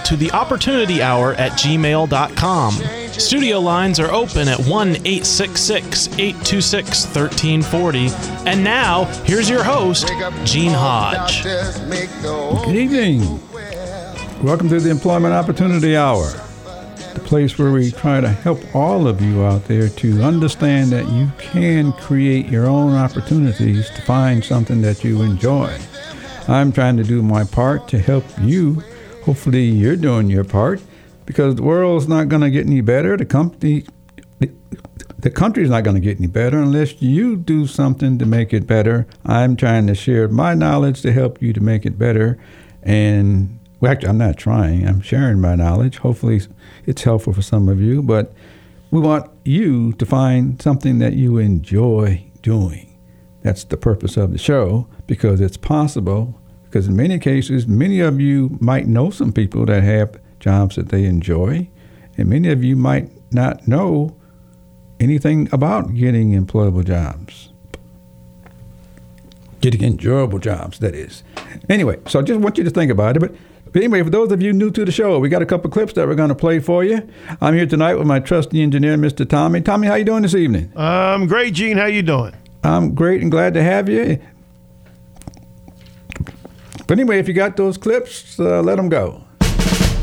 to theopportunityhour@gmail.com. Studio lines are open at 1-866-826-1340. And now, here's your host, Gene Hodge. Good evening. Welcome to the Employment Opportunity Hour, the place where we try to help all of you out there to understand that you can create your own opportunities to find something that you enjoy. I'm trying to do my part to help you. Hopefully you're doing your part, because the world's not going to get any better. The country's not going to get any better unless you do something to make it better. I'm trying to share my knowledge to help you to make it better. And well, actually, I'm not trying. I'm sharing my knowledge. Hopefully it's helpful for some of you. But we want you to find something that you enjoy doing. That's the purpose of the show, because it's possible, because in many cases, many of you might know some people that have jobs that they enjoy, and many of you might not know anything about getting employable jobs, getting enjoyable jobs, that is. Anyway, so I just want you to think about it, but anyway, for those of you new to the show, we got a couple clips that we're going to play for you. I'm here tonight with my trusty engineer, Mr. Tommy. Tommy, how you doing this evening? I'm great, Gene. How you doing? I'm great and glad to have you. But anyway, if you got those clips, let them go.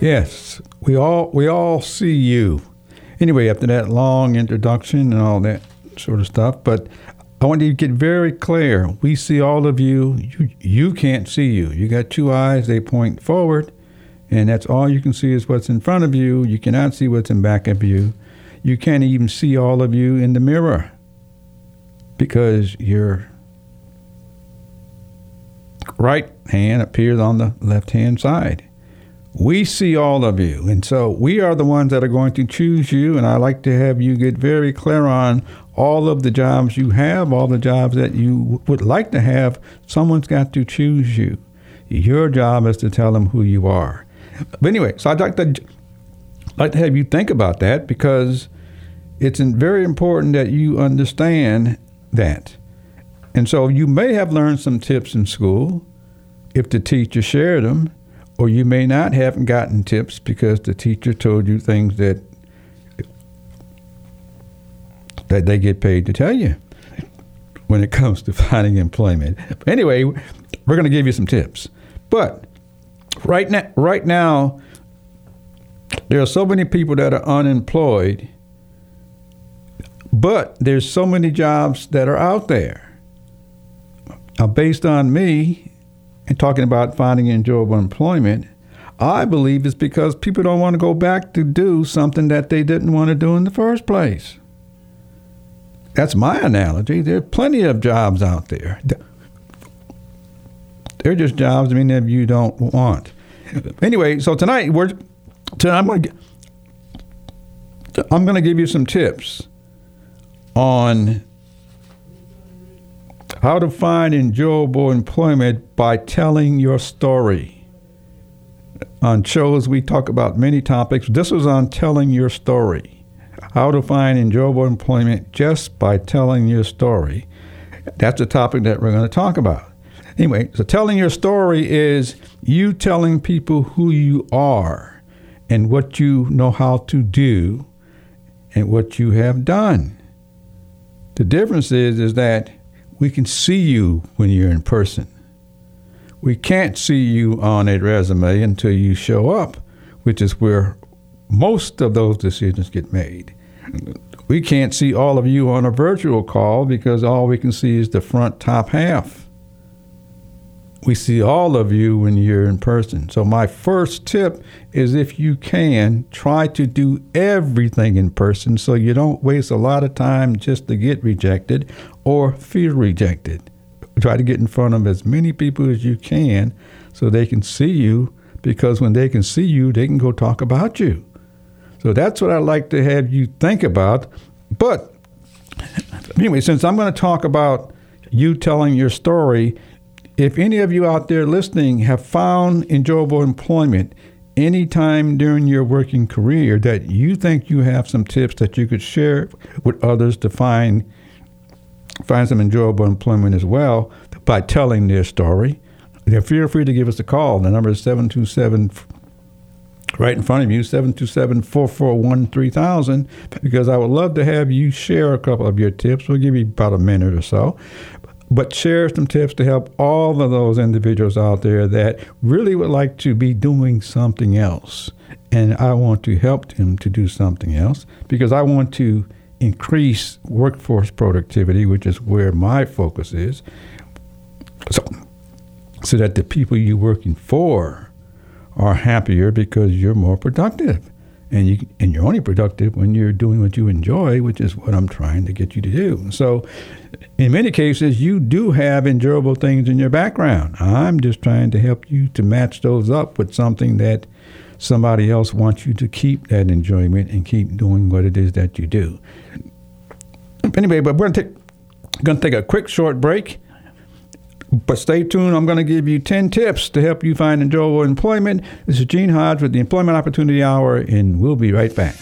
Yes, we all see you. Anyway, after that long introduction and all that sort of stuff, but I want you to get very clear. We see all of you. You can't see you. You got two eyes. They point forward, and that's all you can see is what's in front of you. You cannot see what's in back of you. You can't even see all of you in the mirror because your right hand appears on the left-hand side. We see all of you, and so we are the ones that are going to choose you, and I like to have you get very clear on all of the jobs you have, all the jobs that you would like to have. Someone's got to choose you. Your job is to tell them who you are. But anyway, so I'd like to have you think about that, because it's very important that you understand that. And so you may have learned some tips in school if the teacher shared them, or you may not have gotten tips because the teacher told you things that they get paid to tell you when it comes to finding employment. But anyway, we're going to give you some tips. But right now, there are so many people that are unemployed, but there's so many jobs that are out there. Now, based on me, and talking about finding enjoyable employment, I believe it's because people don't want to go back to do something that they didn't want to do in the first place. That's my analogy. There are plenty of jobs out there. They're just jobs many of you don't want. Anyway, so tonight I'm going to give you some tips on how to find enjoyable employment by telling your story. On shows, we talk about many topics. This was on telling your story. How to find enjoyable employment just by telling your story. That's a topic that we're going to talk about. Anyway, so telling your story is you telling people who you are and what you know how to do and what you have done. The difference is that we can see you when you're in person. We can't see you on a resume until you show up, which is where most of those decisions get made. We can't see all of you on a virtual call because all we can see is the front top half. We see all of you when you're in person. So my first tip is, if you can, try to do everything in person so you don't waste a lot of time just to get rejected or feel rejected. Try to get in front of as many people as you can so they can see you, because when they can see you, they can go talk about you. So that's what I like to have you think about. But anyway, since I'm going to talk about you telling your story, if any of you out there listening have found enjoyable employment any time during your working career that you think you have some tips that you could share with others to find some enjoyable employment as well by telling their story, then feel free to give us a call. The number is 727, right in front of you, 727-441-3000, because I would love to have you share a couple of your tips. We'll give you about a minute or so. But share some tips to help all of those individuals out there that really would like to be doing something else and I want to help them to do something else because I want to increase workforce productivity, which is where my focus is, so that the people you're working for are happier because you're more productive. And you're only productive when you're doing what you enjoy, which is what I'm trying to get you to do. So in many cases, you do have enjoyable things in your background. I'm just trying to help you to match those up with something that somebody else wants you to keep that enjoyment and keep doing what it is that you do. Anyway, but we're going to take a quick short break. But stay tuned. I'm going to give you 10 tips to help you find enjoyable employment. This is Gene Hodge with the Employment Opportunity Hour, and we'll be right back.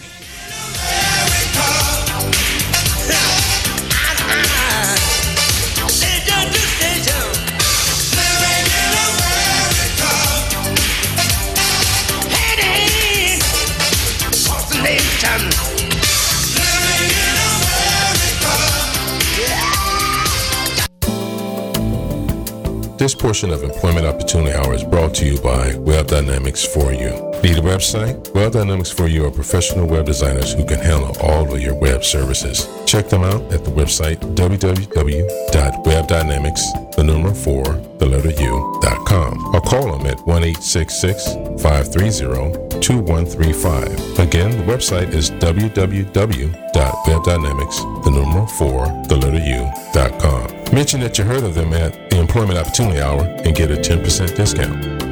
This portion of Employment Opportunity Hour is brought to you by Web Dynamics for You. Need a website? Web Dynamics for You are professional web designers who can handle all of your web services. Check them out at the website www.webdynamics4theletteru.com or call them at 1-866-530-2135. Again, the website is www.webdynamics4theletteru.com. Mention that you heard of them at the Employment Opportunity Hour and get a 10% discount.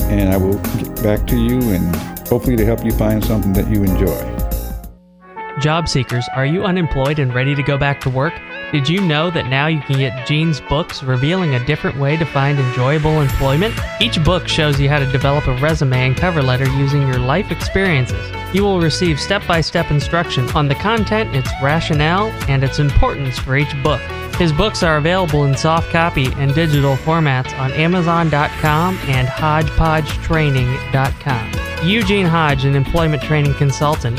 and I will get back to you and hopefully to help you find something that you enjoy. Job seekers, are you unemployed and ready to go back to work? Did you know that now you can get Gene's books revealing a different way to find enjoyable employment? Each book shows you how to develop a resume and cover letter using your life experiences. You will receive step-by-step instruction on the content, its rationale, and its importance for each book. His books are available in soft copy and digital formats on Amazon.com and HodgePodgeTraining.com. Eugene Hodge, an employment training consultant,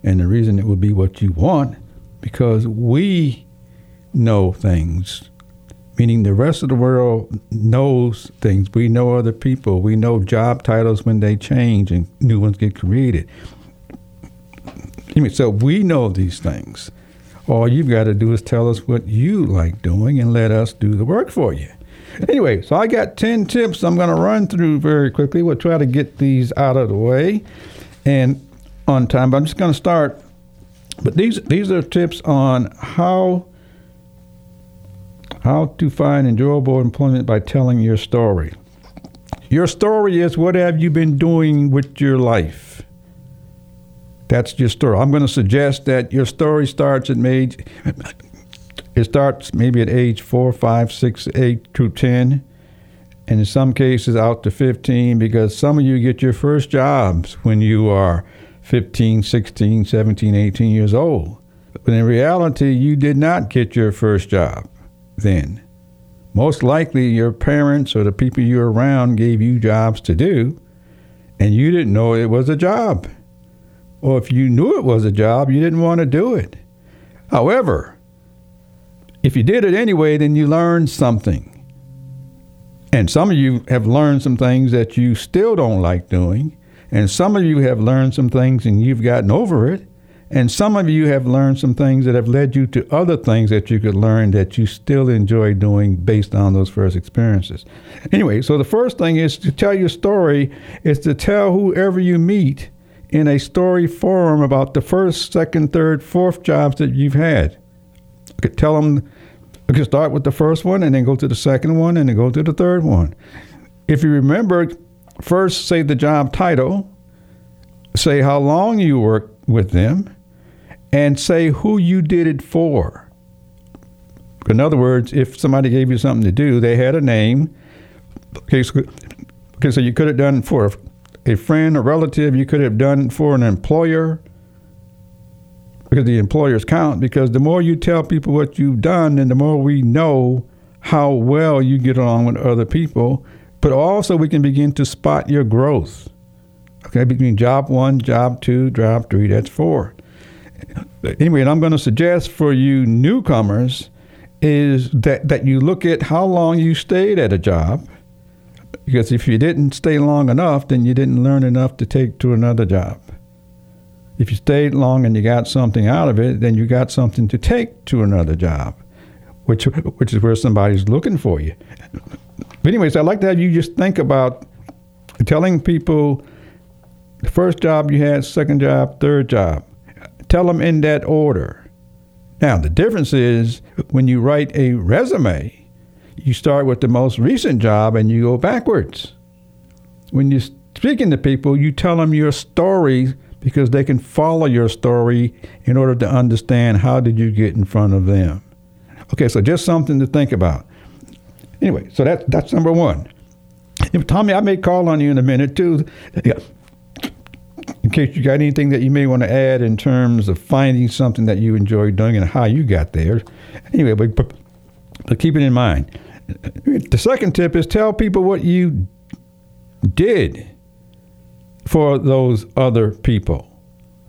And the reason it will be what you want, because we know things, meaning the rest of the world knows things. We know other people. We know job titles when they change and new ones get created. So we know these things. All you've got to do is tell us what you like doing and let us do the work for you. Anyway, so I got 10 tips I'm going to run through very quickly. We'll try to get these out of the way and on time, but I'm just going to start. But these are tips on how to find enjoyable employment by telling your story. Your story is, what have you been doing with your life? That's your story. I'm going to suggest that your story starts at age It starts maybe at age 4, 5, 6, 8 to 10, and in some cases out to 15, because some of you get your first jobs when you are 15, 16, 17, 18 years old. But in reality, you did not get your first job then. Most likely your parents or the people you were around gave you jobs to do, and you didn't know it was a job. Or if you knew it was a job, you didn't want to do it. However, if you did it anyway, then you learned something. And some of you have learned some things that you still don't like doing. And some of you have learned some things and you've gotten over it. And some of you have learned some things that have led you to other things that you could learn that you still enjoy doing based on those first experiences. Anyway, so the first thing is to tell your story, is to tell whoever you meet in a story forum about the first, second, third, fourth jobs that you've had. You could tell them, you could start with the first one and then go to the second one and then go to the third one. If you remember, first say the job title, say how long you worked with them, and say who you did it for. In other words, if somebody gave you something to do, they had a name. Okay, so you could have done for a friend, a relative. You could have done for an employer, because the employers count. Because the more you tell people what you've done, then the more we know how well you get along with other people. But also we can begin to spot your growth. Okay, between job 1, job 2, job 3, that's 4. Anyway, and I'm going to suggest for you newcomers is that you look at how long you stayed at a job, because if you didn't stay long enough, then you didn't learn enough to take to another job. If you stayed long and you got something out of it, then you got something to take to another job, which is where somebody's looking for you. But anyways, I'd like to have you just think about telling people the first job you had, second job, third job. Tell them in that order. Now, the difference is when you write a resume, you start with the most recent job and you go backwards. When you're speaking to people, you tell them your story, because they can follow your story in order to understand how did you get in front of them. Okay, so just something to think about. Anyway, so that's number one. If, Tommy, I may call on you in a minute, too, in case you got anything that you may want to add in terms of finding something that you enjoy doing and how you got there. Anyway, but keep it in mind. The second tip is tell people what you did for those other people.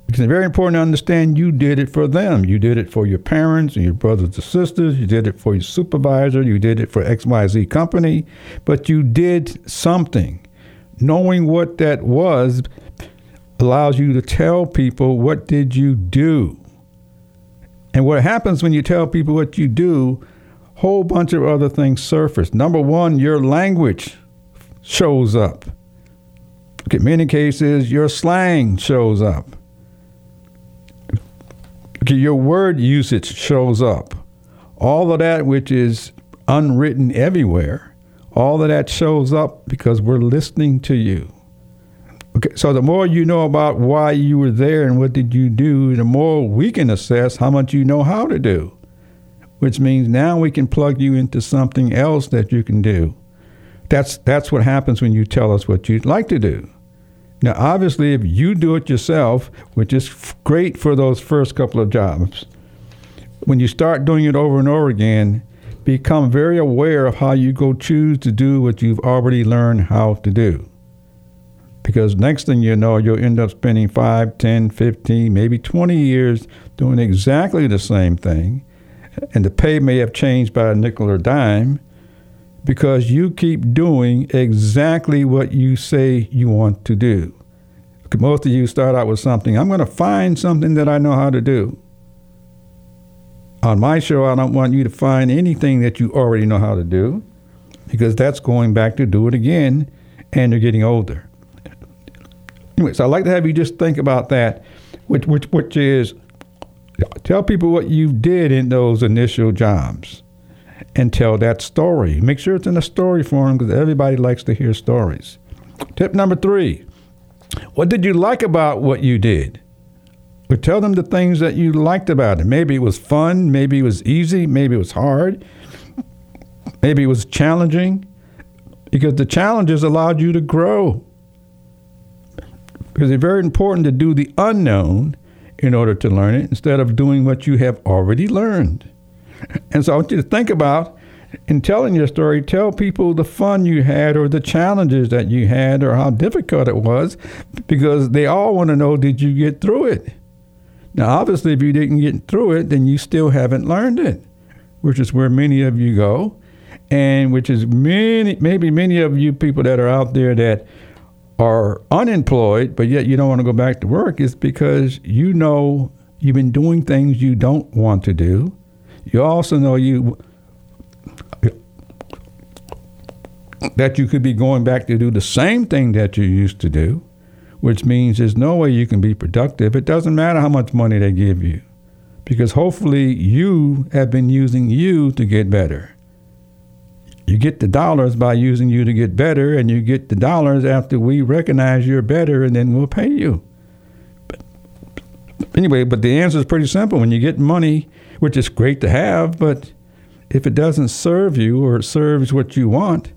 Because it's very important to understand you did it for them. You did it for your parents and your brothers and sisters. You did it for your supervisor. You did it for XYZ company. But you did something. Knowing what that was allows you to tell people what did you do. And what happens when you tell people what you do, a whole bunch of other things surface. Number one, your language shows up. In many cases, your slang shows up. Your word usage shows up. All of that which is unwritten everywhere, all of that shows up because we're listening to you. Okay, so the more you know about why you were there and what did you do, the more we can assess how much you know how to do, which means now we can plug you into something else that you can do. That's what happens when you tell us what you'd like to do. Now, obviously, if you do it yourself, which is great for those first couple of jobs, when you start doing it over and over again, become very aware of how you go choose to do what you've already learned how to do. Because next thing you know, you'll end up spending 5, 10, 15, maybe 20 years doing exactly the same thing, and the pay may have changed by a nickel or dime, because you keep doing exactly what you say you want to do. Most of you start out with something. I'm going to find something that I know how to do. On my show, I don't want you to find anything that you already know how to do, because that's going back to do it again, and you're getting older. Anyway, so I'd like to have you just think about that, which is tell people what you did in those initial jobs. And tell that story. Make sure it's in a story form, because everybody likes to hear stories. Tip number 3. What did you like about what you did? But tell them the things that you liked about it. Maybe it was fun. Maybe it was easy. Maybe it was hard. Maybe it was challenging. Because the challenges allowed you to grow. Because it's very important to do the unknown in order to learn it instead of doing what you have already learned. And so I want you to think about, in telling your story, tell people the fun you had or the challenges that you had or how difficult it was, because they all want to know, did you get through it? Now, obviously, if you didn't get through it, then you still haven't learned it, which is where many of you go, and which is maybe many of you people that are out there that are unemployed, but yet you don't want to go back to work, is because you know you've been doing things you don't want to do. You also know that you could be going back to do the same thing that you used to do, which means there's no way you can be productive. It doesn't matter how much money they give you, because hopefully you have been using you to get better. You get the dollars by using you to get better, and you get the dollars after we recognize you're better, and then we'll pay you. But the answer is pretty simple. When you get money, which is great to have, but if it doesn't serve you or it serves what you want,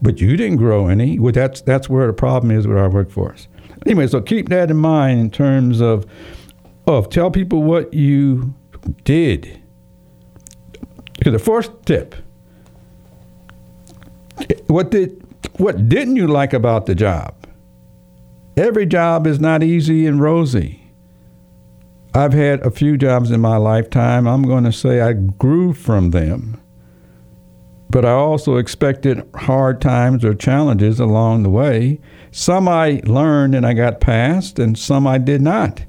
but you didn't grow any, well, that's where the problem is with our workforce. Anyway, so keep that in mind in terms of tell people what you did. Because the first tip, what didn't you like about the job? Every job is not easy and rosy. I've had a few jobs in my lifetime. I'm going to say I grew from them. But I also expected hard times or challenges along the way. Some I learned and I got past, and some I did not,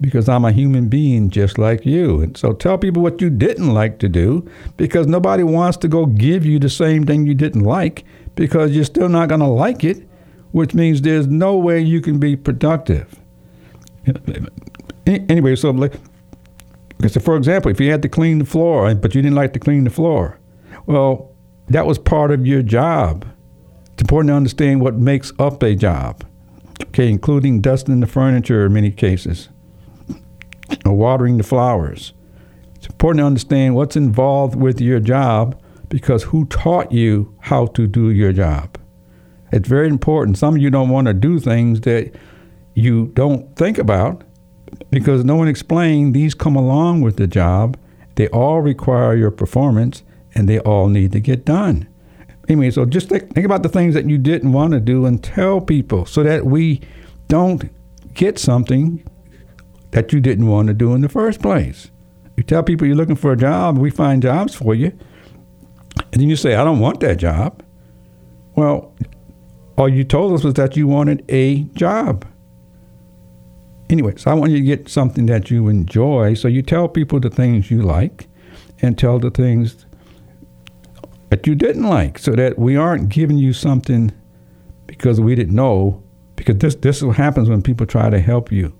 because I'm a human being just like you. And so tell people what you didn't like to do, because nobody wants to go give you the same thing you didn't like, because you're still not going to like it, which means there's no way you can be productive. Anyway, so for example, if you had to clean the floor, but you didn't like to clean the floor, well, that was part of your job. It's important to understand what makes up a job, okay, including dusting the furniture in many cases, or watering the flowers. It's important to understand what's involved with your job, because who taught you how to do your job? It's very important. Some of you don't want to do things that you don't think about, because no one explained these come along with the job. They all require your performance, and they all need to get done. Anyway, so just think about the things that you didn't want to do and tell people, so that we don't get something that you didn't want to do in the first place. You tell people you're looking for a job, we find jobs for you, and then you say, I don't want that job. Well, all you told us was that you wanted a job. Anyway, so I want you to get something that you enjoy, so you tell people the things you like and tell the things that you didn't like, so that we aren't giving you something because we didn't know, because this is what happens when people try to help you.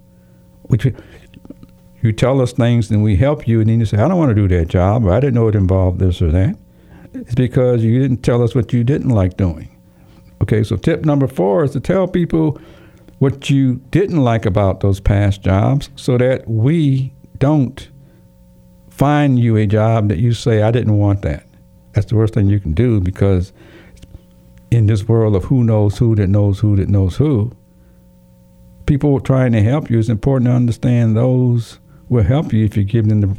You tell us things and we help you, and then you say, I don't want to do that job, or I didn't know it involved this or that. It's because you didn't tell us what you didn't like doing. Okay, so tip number 4 is to tell people what you didn't like about those past jobs, so that we don't find you a job that you say, I didn't want that. That's the worst thing you can do, because in this world of who knows who that knows who that knows who, people trying to help you, it's important to understand those will help you if you give them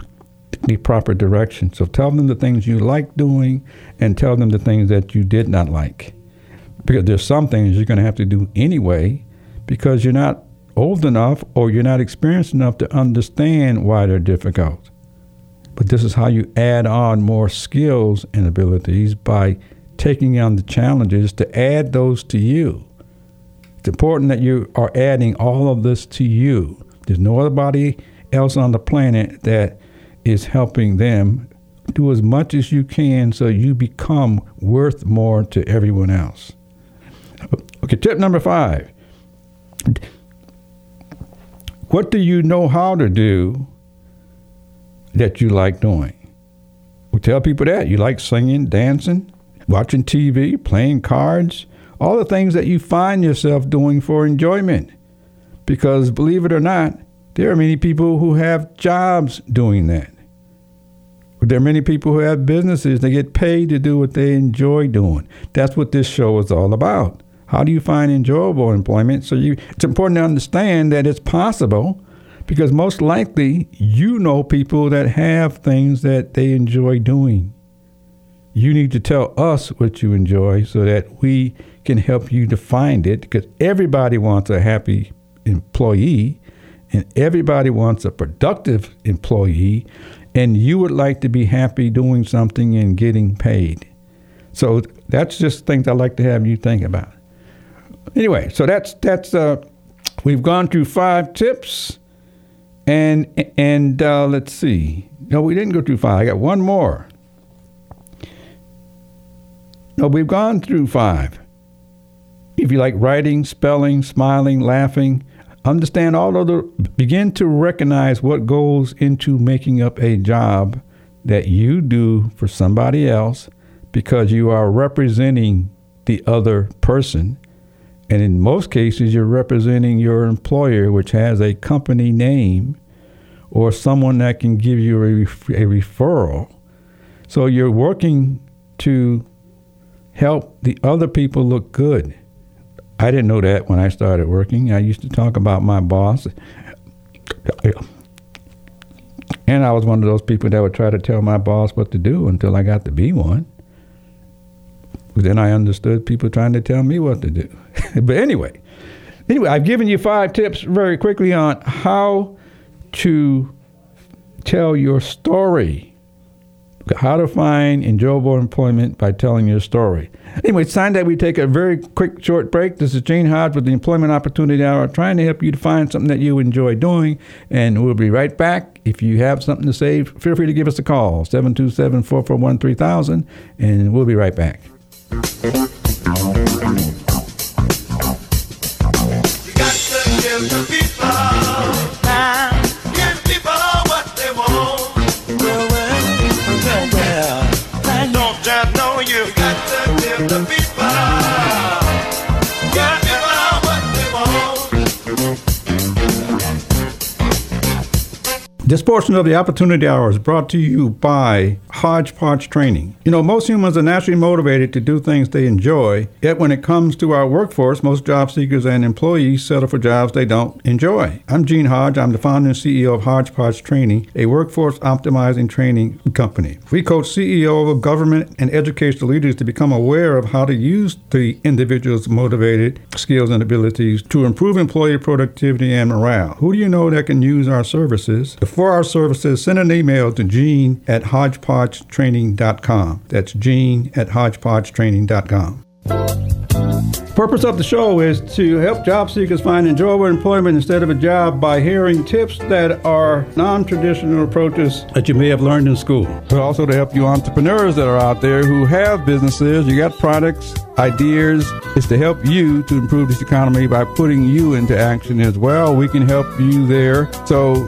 the proper direction. So tell them the things you like doing, and tell them the things that you did not like, because there's some things you're going to have to do anyway, because you're not old enough or you're not experienced enough to understand why they're difficult. But this is how you add on more skills and abilities, by taking on the challenges to add those to you. It's important that you are adding all of this to you. There's nobody else on the planet that is helping them. Do as much as you can, so you become worth more to everyone else. Okay, tip number 5. What do you know how to do that you like doing? We tell people that you like singing, dancing, watching TV, playing cards, all the things that you find yourself doing for enjoyment. Because believe it or not, There are many people who have jobs doing that. There are many people who have businesses. They get paid to do what they enjoy doing. That's what this show is all about. How do you find enjoyable employment? It's important to understand that it's possible, because most likely you know people that have things that they enjoy doing. You need to tell us what you enjoy so that we can help you to find it, because everybody wants a happy employee and everybody wants a productive employee, and you would like to be happy doing something and getting paid. So that's just things I'd like to have you think about. Anyway, so that's we've gone through 5 tips, and let's see. No, we didn't go through 5. I got one more. No, we've gone through 5. If you like writing, spelling, smiling, laughing, understand all of the, begin to recognize what goes into making up a job that you do for somebody else, because you are representing the other person. And in most cases, you're representing your employer, which has a company name or someone that can give you a referral. So you're working to help the other people look good. I didn't know that when I started working. I used to talk about my boss. And I was one of those people that would try to tell my boss what to do until I got to be one. Then I understood people trying to tell me what to do. But anyway, I've given you 5 tips very quickly on how to tell your story, how to find enjoyable employment by telling your story. Anyway, it's time that we take a very quick, short break. This is Gene Hodge with the Employment Opportunity Hour, trying to help you to find something that you enjoy doing, and we'll be right back. If you have something to say, feel free to give us a call, 727-441-3000, and we'll be right back. This portion of the Opportunity Hour is brought to you by HodgePodge Training. You know, most humans are naturally motivated to do things they enjoy, yet when it comes to our workforce, most job seekers and employees settle for jobs they don't enjoy. I'm Gene Hodge. I'm the founder and CEO of HodgePodge Training, a workforce optimizing training company. We coach CEO of government and educational leaders to become aware of how to use the individual's motivated skills and abilities to improve employee productivity and morale. Who do you know that can use our services? For our services, send an email to Gene at HodgepodgeTraining.com. That's Gene at HodgepodgeTraining.com. The purpose of the show is to help job seekers find enjoyable employment instead of a job by hearing tips that are non-traditional approaches that you may have learned in school, but also to help you entrepreneurs that are out there who have businesses, you got products, ideas. It's to help you to improve this economy by putting you into action as well. We can help you there. So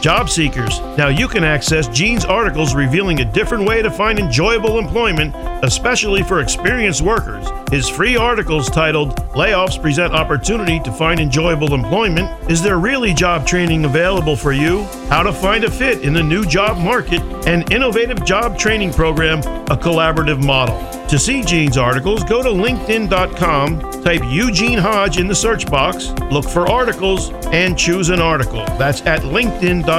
Job seekers, now you can access Gene's articles revealing a different way to find enjoyable employment, especially for experienced workers. His free articles titled, Layoffs Present Opportunity to Find Enjoyable Employment, Is There Really Job Training Available for You? How to Find a Fit in the New Job Market, and Innovative Job Training Program, a Collaborative Model. To see Gene's articles, go to LinkedIn.com, type Eugene Hodge in the search box, look for articles, and choose an article. That's at LinkedIn.com.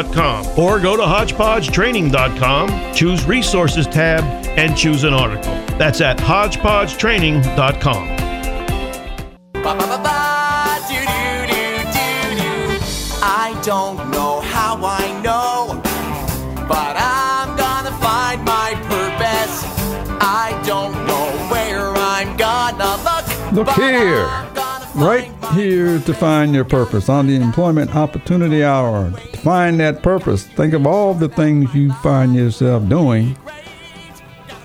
Or go to HodgePodgeTraining.com, choose Resources tab, and choose an article. That's at HodgePodgeTraining.com. Ba, ba, ba, ba, doo, doo, doo. here. Right here to find your purpose on the Employment Opportunity Hour. To find that purpose, think of all the things you find yourself doing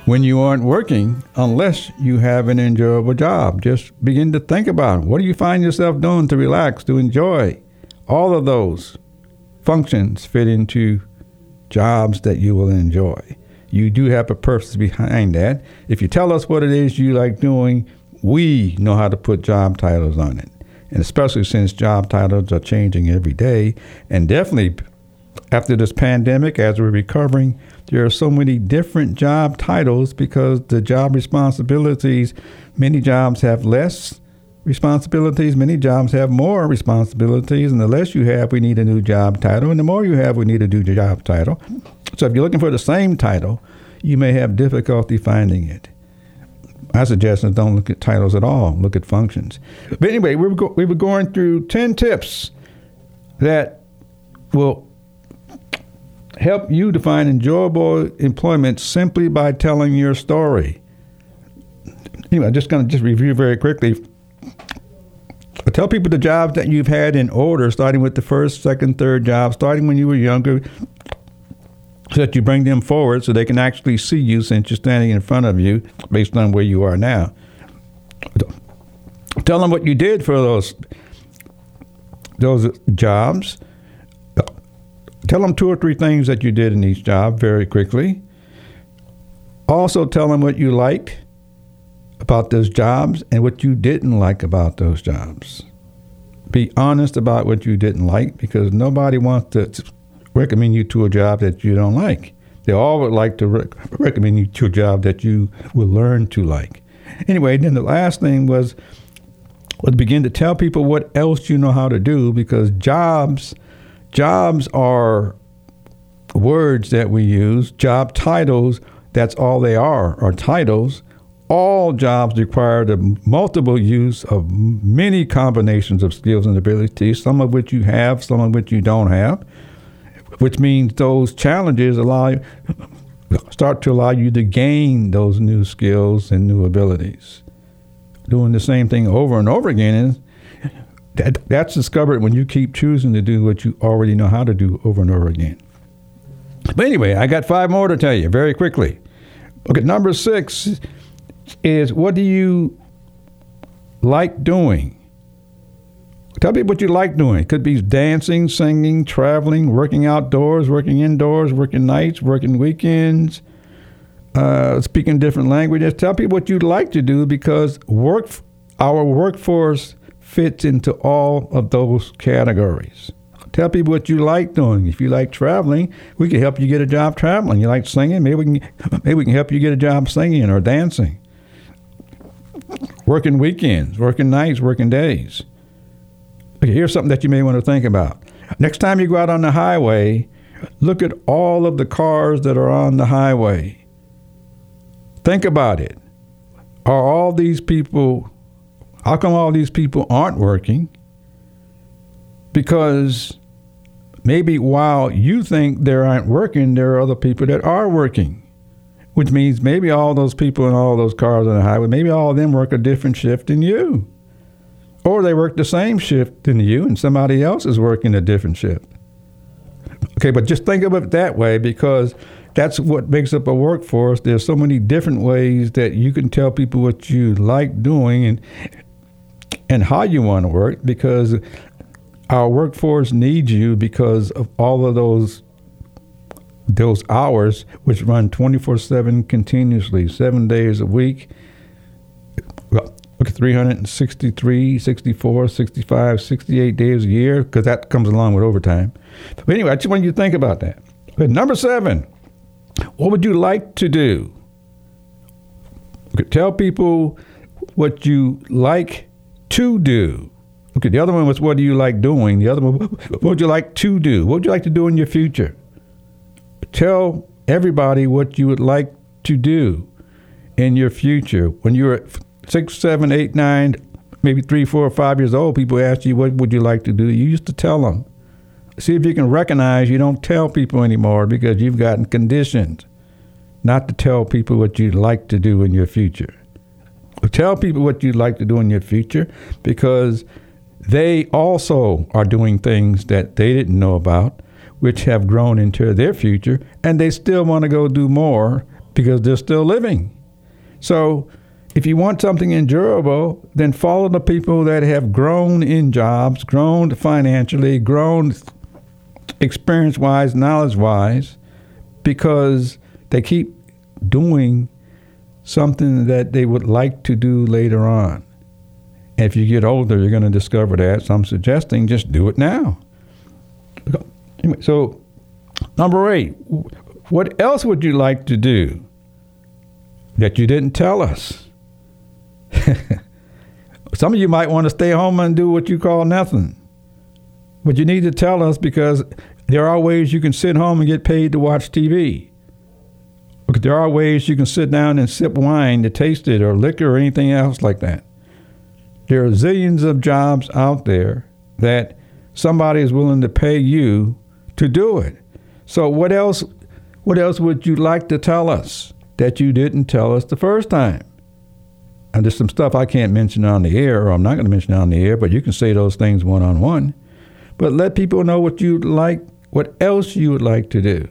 when you aren't working, unless you have an enjoyable job. Just begin to think about it. What do you find yourself doing to relax, to enjoy? All of those functions fit into jobs that you will enjoy. You do have a purpose behind that. If you tell us what it is you like doing, we know how to put job titles on it, and especially since job titles are changing every day. And definitely after this pandemic, as we're recovering, there are so many different job titles because the job responsibilities, many jobs have less responsibilities, many jobs have more responsibilities, and the less you have, we need a new job title, and the more you have, we need a new job title. So if you're looking for the same title, you may have difficulty finding it. I suggest don't look at titles at all. Look at functions. But anyway, we were going through 10 tips that will help you to find enjoyable employment simply by telling your story. Anyway, I'm just going to review very quickly. But tell people the jobs that you've had in order, starting with the first, second, third job, starting when you were younger, so that you bring them forward so they can actually see you since you're standing in front of you based on where you are now. Tell them what you did for those jobs. Tell them two or three things that you did in each job very quickly. Also tell them what you liked about those jobs and what you didn't like about those jobs. Be honest about what you didn't like, because nobody wants to recommend you to a job that you don't like. They all would like to recommend you to a job that you will learn to like. Anyway, then the last thing was begin to tell people what else you know how to do, because jobs are words that we use. Job titles, that's all they are titles. All jobs require the multiple use of many combinations of skills and abilities, some of which you have, some of which you don't have, which means those challenges start to allow you to gain those new skills and new abilities. Doing the same thing over and over again is that's discovered when you keep choosing to do what you already know how to do over and over again. But anyway, I got 5 more to tell you very quickly. Okay, number 6 is, what do you like doing? Tell people what you like doing. It could be dancing, singing, traveling, working outdoors, working indoors, working nights, working weekends, speaking different languages. Tell people what you like to do, because our workforce fits into all of those categories. Tell people what you like doing. If you like traveling, we can help you get a job traveling. You like singing? Maybe we can help you get a job singing or dancing. Working weekends, working nights, working days. Okay, here's something that you may want to think about. Next time you go out on the highway, look at all of the cars that are on the highway. Think about it. How come all these people aren't working? Because maybe while you think they aren't working, there are other people that are working, which means maybe all those people in all those cars on the highway, maybe all of them work a different shift than you. Or they work the same shift than you, and somebody else is working a different shift. Okay, but just think of it that way, because that's what makes up a workforce. There's so many different ways that you can tell people what you like doing and how you want to work, because our workforce needs you because of all of those hours, which run 24/7 continuously, 7 days a week. Look at 363, 64, 65, 68 days a year, because that comes along with overtime. But anyway, I just want you to think about that. But number 7, what would you like to do? Okay, tell people what you like to do. Okay, the other one was, what do you like doing? The other one, what would you like to do? What would you like to do in your future? Tell everybody what you would like to do in your future. When you're 6, 7, 8, 9, maybe 3, 4, 5 years old, people ask you, what would you like to do? You used to tell them. See if you can recognize you don't tell people anymore, because you've gotten conditioned not to tell people what you'd like to do in your future. Tell people what you'd like to do in your future, because they also are doing things that they didn't know about, which have grown into their future, and they still want to go do more because they're still living. So if you want something endurable, then follow the people that have grown in jobs, grown financially, grown experience-wise, knowledge-wise, because they keep doing something that they would like to do later on. If you get older, you're going to discover that. So I'm suggesting just do it now. Anyway, so number 8, what else would you like to do that you didn't tell us? Some of you might want to stay home and do what you call nothing. But you need to tell us, because there are ways you can sit home and get paid to watch TV. There are ways you can sit down and sip wine to taste it, or liquor, or anything else like that. There are zillions of jobs out there that somebody is willing to pay you to do it. So what else would you like to tell us that you didn't tell us the first time? And there's some stuff I can't mention on the air, or I'm not going to mention on the air, but you can say those things one-on-one. But let people know what you'd like, what else you would like to do.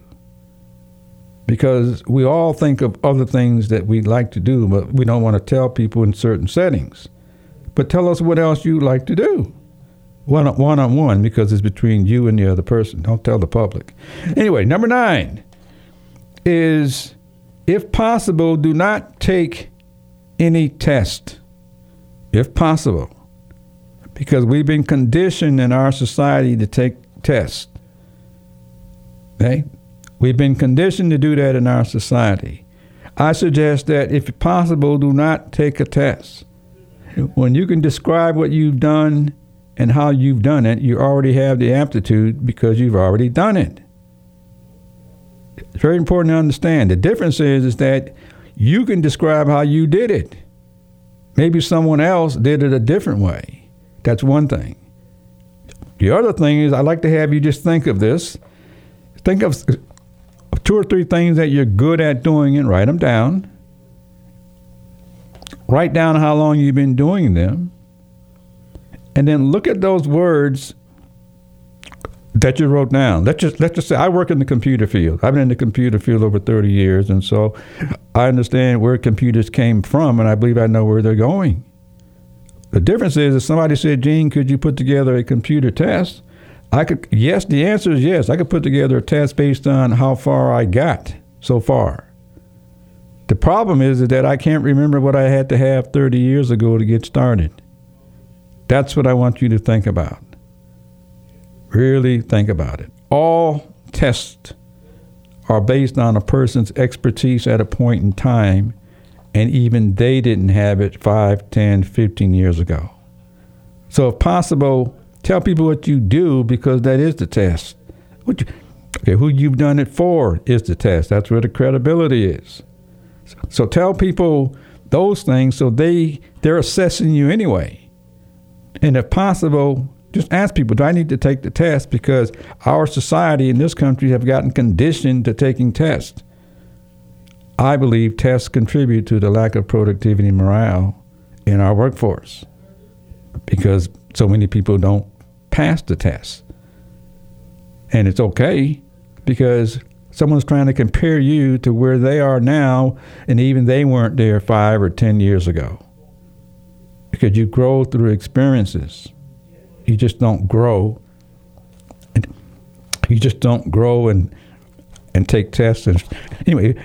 Because we all think of other things that we'd like to do, but we don't want to tell people in certain settings. But tell us what else you'd like to do. One-on-one, because it's between you and the other person. Don't tell the public. Anyway, number 9 is, if possible, do not take any test. If possible. Because we've been conditioned in our society to take tests. Okay? We've been conditioned to do that in our society. I suggest that, if possible, do not take a test. When you can describe what you've done and how you've done it, you already have the aptitude, because you've already done it. It's very important to understand. The difference is that you can describe how you did it. Maybe someone else did it a different way. That's one thing. The other thing is, I'd like to have you just think of this. Think of 2 or 3 things that you're good at doing and write them down. Write down how long you've been doing them. And then look at those words that you wrote down. Let's just say I work in the computer field. I've been in the computer field over 30 years, and so I understand where computers came from, and I believe I know where they're going. The difference is, if somebody said, Gene, could you put together a computer test? Yes, the answer is yes. I could put together a test based on how far I got so far. The problem is that I can't remember what I had to have 30 years ago to get started. That's what I want you to think about. Really think about it. All tests are based on a person's expertise at a point in time, and even they didn't have it 5, 10, 15 years ago. So if possible, tell people what you do, because that is the test. Who you've done it for is the test. That's where the credibility is. So tell people those things, so they're assessing you anyway. And if possible, just ask people, do I need to take the test? Because our society in this country have gotten conditioned to taking tests. I believe tests contribute to the lack of productivity and morale in our workforce, because so many people don't pass the test. And it's okay, because someone's trying to compare you to where they are now, and even they weren't there 5 or 10 years ago. Because you grow through experiences. You just don't grow. You just don't grow and take tests. Anyway,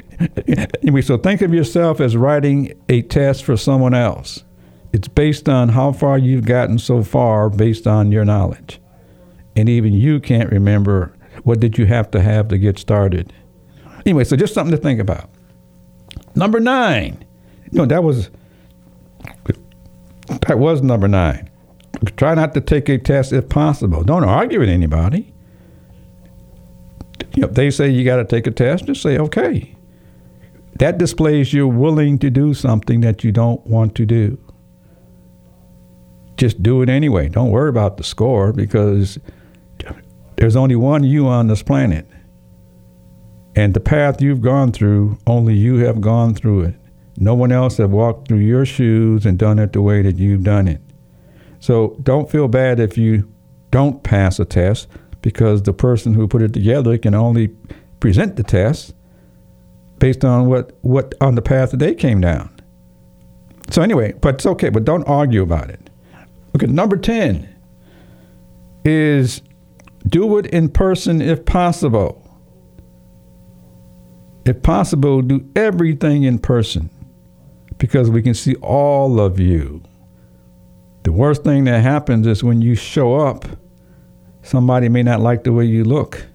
so think of yourself as writing a test for someone else. It's based on how far you've gotten so far, based on your knowledge. And even you can't remember what did you have to get started. Anyway, so just something to think about. Number 9. No, that was number 9. Try not to take a test if possible. Don't argue with anybody. If they say you got to take a test, just say, okay. That displays you're willing to do something that you don't want to do. Just do it anyway. Don't worry about the score, because there's only one you on this planet. And the path you've gone through, only you have gone through it. No one else have walked through your shoes and done it the way that you've done it. So don't feel bad if you don't pass a test, because the person who put it together can only present the test based on what on the path that they came down. So anyway, but it's okay, but don't argue about it. Okay, number 10 is do it in person if possible. If possible, do everything in person, because we can see all of you. The worst thing that happens is when you show up, somebody may not like the way you look.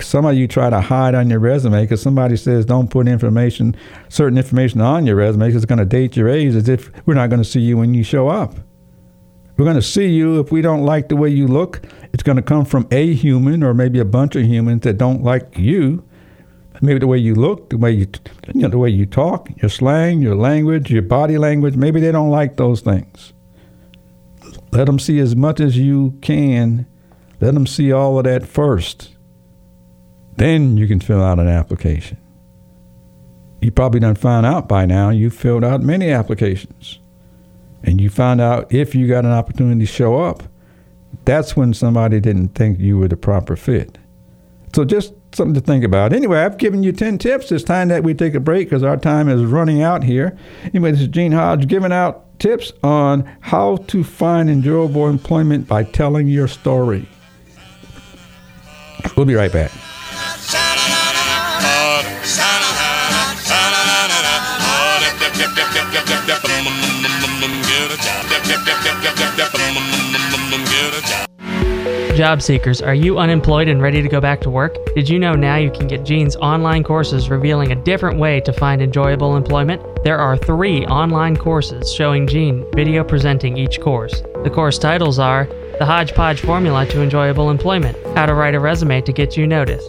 Some of you try to hide on your resume because somebody says don't put information, certain information on your resume because it's going to date your age, as if we're not going to see you when you show up. We're going to see you if we don't like the way you look. It's going to come from a human or maybe a bunch of humans that don't like you. Maybe the way you look, the way the way you talk, your slang, your language, your body language. Maybe they don't like those things. Let them see as much as you can. Let them see all of that first. Then you can fill out an application. You probably done found out by now you filled out many applications. And you found out if you got an opportunity to show up, that's when somebody didn't think you were the proper fit. So just something to think about. Anyway, I've given you 10 tips. It's time that we take a break because our time is running out here. Anyway, this is Gene Hodge giving out tips on how to find enjoyable employment by telling your story. We'll be right back. Job seekers, are you unemployed and ready to go back to work? Did you know now you can get Gene's online courses revealing a different way to find enjoyable employment? There are 3 online courses showing Gene video presenting each course. The course titles are The HodgePodge Formula to Enjoyable Employment, How to Write a Resume to Get You Noticed,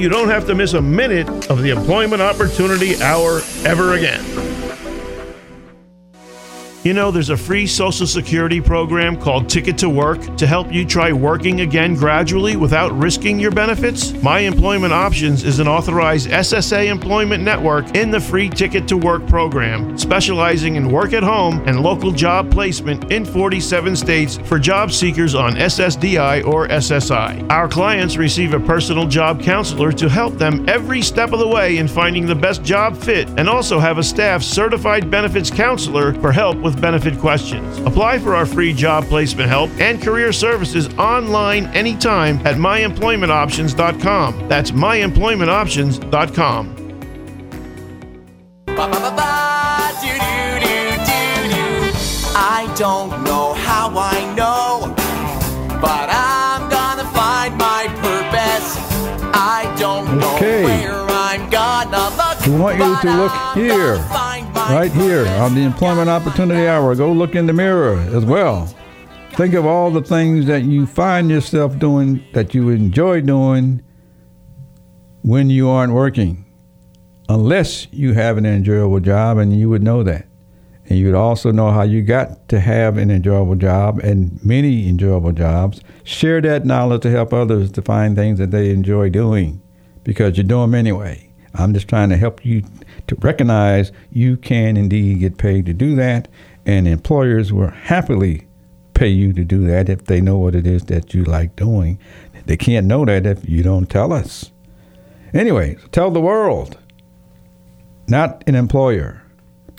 you don't have to miss a minute of the Employment Opportunity Hour ever again. You know, there's a free Social Security program called Ticket to Work to help you try working again gradually without risking your benefits. My Employment Options is an authorized SSA employment network in the free Ticket to Work program, specializing in work at home and local job placement in 47 states for job seekers on SSDI or SSI. Our clients receive a personal job counselor to help them every step of the way in finding the best job fit, and also have a staff certified benefits counselor for help with benefit questions. Apply for our free job placement help and career services online anytime at myemploymentoptions.com. That's myemploymentoptions.com. I don't know how I know, but I'm gonna find my purpose. I don't know where I'm gonna look. We want you to look here. Right here on the Employment Opportunity Hour. Go look in the mirror as well. Think of all the things that you find yourself doing that you enjoy doing when you aren't working, unless you have an enjoyable job, and you would know that. And you would also know how you got to have an enjoyable job and many enjoyable jobs. Share that knowledge to help others to find things that they enjoy doing, because you do them anyway. I'm just trying to help you to recognize you can indeed get paid to do that, And employers will happily pay you to do that if they know what it is that you like doing. They can't know that if you don't tell us. Anyway, tell the world. Not an employer.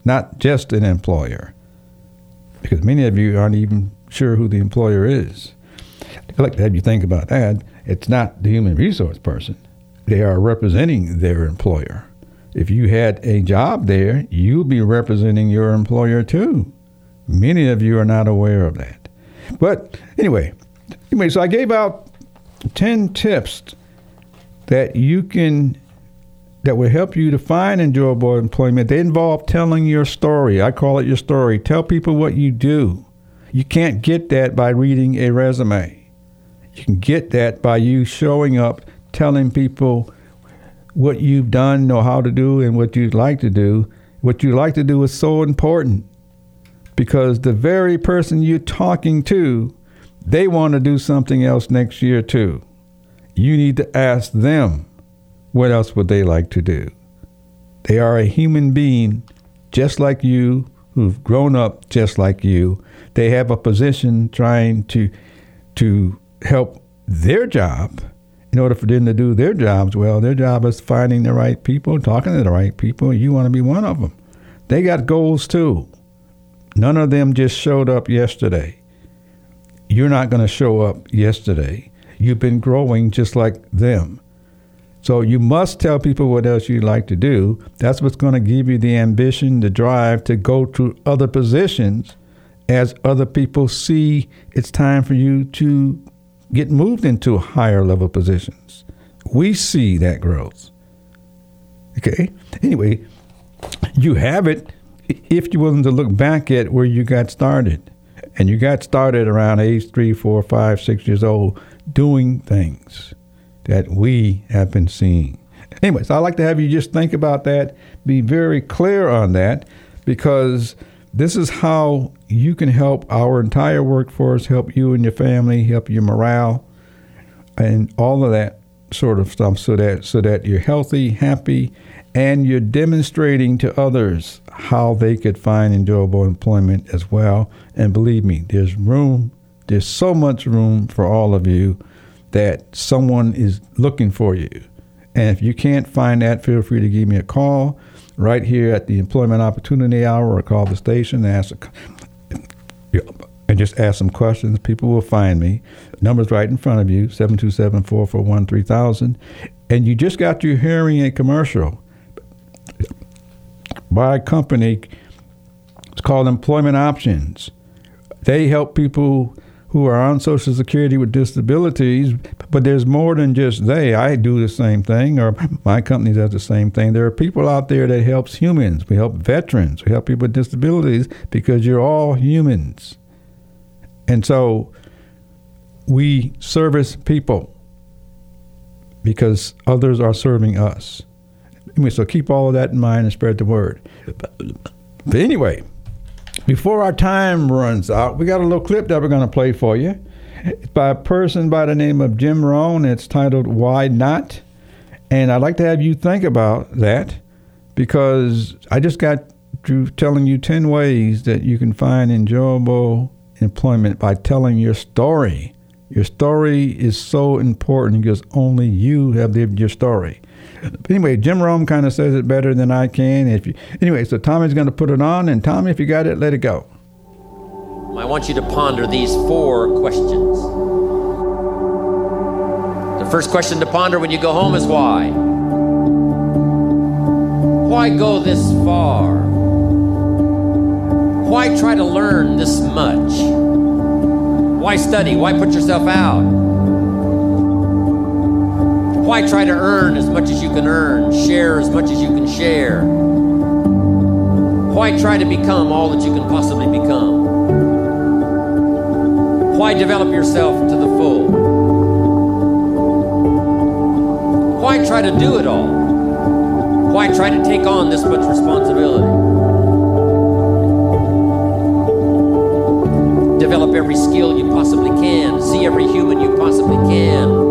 Not just an employer. Because many of you aren't even sure who the employer is. I'd like to have you think about that. It's not the human resource person. They are representing their employer. If you had a job there, you'll be representing your employer too. Many of you are not aware of that. But anyway, so I gave out 10 tips that will help you to find enjoyable employment. They involve telling your story. I call it your story. Tell people what you do. You can't get that by reading a resume. You can get that by you showing up, telling people what you've done, know how to do, and what you'd like to do. What you like to do is so important because the very person you're talking to, they want to do something else next year too. You need to ask them, what else would they like to do? They are a human being just like you, who've grown up just like you. They have a position trying to help their job. In order for them to do their jobs well, their job is finding the right people, talking to the right people. You want to be one of them. They got goals too. None of them just showed up yesterday. You're not going to show up yesterday. You've been growing just like them. So you must tell people what else you like to do. That's what's going to give you the ambition, the drive to go to other positions as other people see it's time for you to get moved into higher level positions. We see that growth. Okay? Anyway, you have it if you're willing to look back at where you got started. And you got started around age 3, 4, 5, 6 years old doing things that we have been seeing. Anyways, I'd like to have you just think about that, be very clear on that, because this is how you can help our entire workforce, help you and your family, help your morale, and all of that sort of stuff so that you're healthy, happy, and you're demonstrating to others how they could find enjoyable employment as well. And believe me, there's so much room for all of you that someone is looking for you. And if you can't find that, feel free to give me a call right here at the Employment Opportunity Hour, or call the station and just ask some questions. People will find me. The number's right in front of you, 727-441-3000. And you just got your hearing a commercial by a company. It's called Employment Options. They help people who are on Social Security with disabilities, but there's more than just they. I do the same thing, or my company does the same thing. There are people out there that helps humans. We help veterans. We help people with disabilities because you're all humans. And so we service people because others are serving us. So keep all of that in mind and spread the word. But anyway, before our time runs out, we got a little clip that we're going to play for you. It's by a person by the name of Jim Rohn. It's titled, Why Not? And I'd like to have you think about that, because I just got through telling you 10 ways that you can find enjoyable employment by telling your story. Your story is so important because only you have lived your story. Anyway, Jim Rome kind of says it better than I can. So Tommy's going to put it on. And Tommy, if you got it, let it go. I want you to ponder these 4 questions. The first question to ponder when you go home is why? Why go this far? Why try to learn this much? Why study? Why put yourself out? Why try to earn as much as you can earn, share as much as you can share? Why try to become all that you can possibly become? Why develop yourself to the full? Why try to do it all? Why try to take on this much responsibility? Develop every skill you possibly can, see every human you possibly can.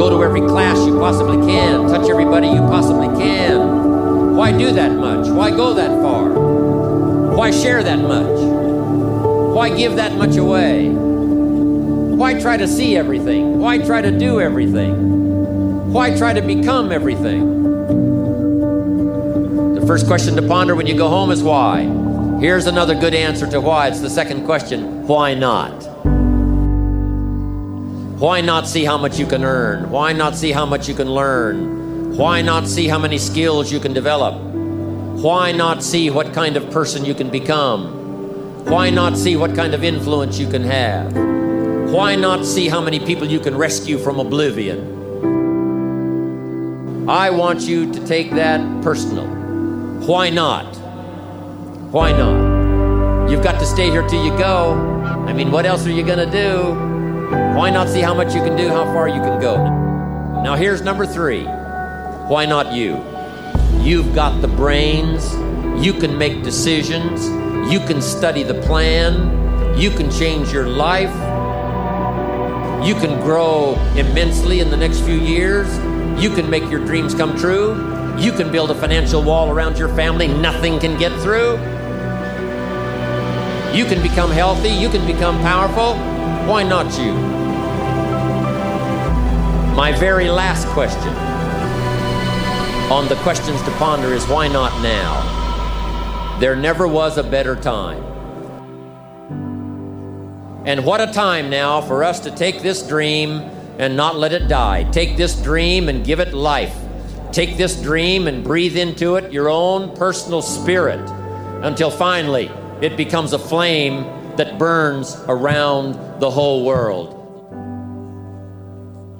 Go to every class you possibly can. Touch everybody you possibly can. Why do that much? Why go that far? Why share that much? Why give that much away? Why try to see everything? Why try to do everything? Why try to become everything? The first question to ponder when you go home is why. Here's another good answer to why. It's the second question, why not? Why not see how much you can earn? Why not see how much you can learn? Why not see how many skills you can develop? Why not see what kind of person you can become? Why not see what kind of influence you can have? Why not see how many people you can rescue from oblivion? I want you to take that personal. Why not? Why not? You've got to stay here till you go. I mean, what else are you gonna do? Why not see how much you can do, how far you can go? Now here's number three. Why not you? You've got the brains. You can make decisions. You can study the plan. You can change your life. You can grow immensely in the next few years. You can make your dreams come true. You can build a financial wall around your family nothing can get through. You can become healthy. You can become powerful. Why not you? My very last question on the questions to ponder is why not now? There never was a better time. And what a time now for us to take this dream and not let it die. Take this dream and give it life. Take this dream and breathe into it your own personal spirit until finally it becomes a flame that burns around the whole world.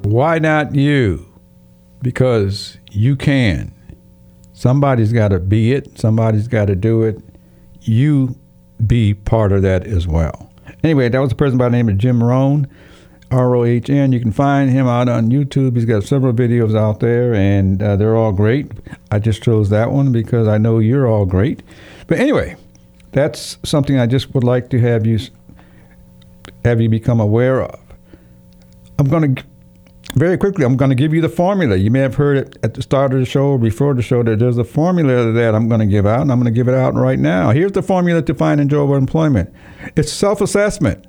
Why not you? Because you can. Somebody's got to be it. Somebody's got to do it. You be part of that as well. Anyway, that was a person by the name of Jim Rohn, R-O-H-N. You can find him out on YouTube. He's got several videos out there, and they're all great. I just chose that one because I know you're all great. But anyway, that's something I just would like to have you become aware of. Very quickly, I'm going to give you the formula. You may have heard it at the start of the show or before the show that there's a formula that I'm going to give out, and I'm going to give it out right now. Here's the formula to find enjoyable employment. It's self-assessment.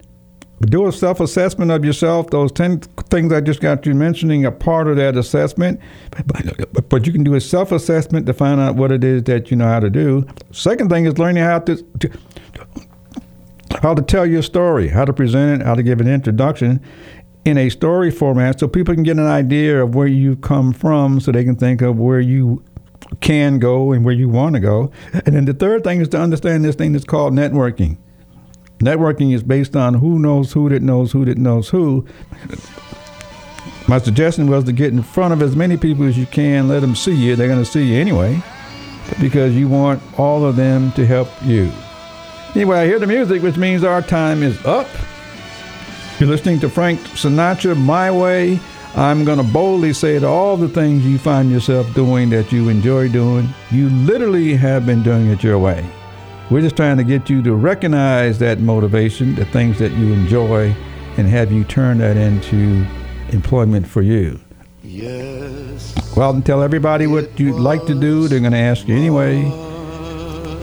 Do a self-assessment of yourself. Those 10 things I just got you mentioning are part of that assessment. But you can do a self-assessment to find out what it is that you know how to do. Second thing is learning how to tell your story, how to present it, how to give an introduction in a story format so people can get an idea of where you come from so they can think of where you can go and where you want to go. And then the third thing is to understand this thing that's called networking. Networking is based on who knows who that knows who that knows who. My suggestion was to get in front of as many people as you can, let them see you. They're going to see you anyway because you want all of them to help you. Anyway, I hear the music, which means our time is up. You're listening to Frank Sinatra, My Way. I'm going to boldly say that all the things you find yourself doing that you enjoy doing, you literally have been doing it your way. We're just trying to get you to recognize that motivation, the things that you enjoy, and have you turn that into employment for you. Yes. Go out and tell everybody what you'd like to do. They're going to ask you anyway.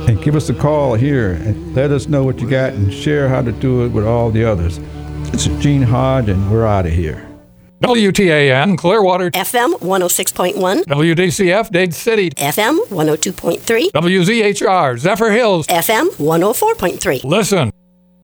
And give us a call here and let us know what you got and share how to do it with all the others. It's Gene Hodge, and we're out of here. WTAN, Clearwater. FM 106.1. WDCF, Dade City. FM 102.3. WZHR, Zephyr Hills. FM 104.3. Listen.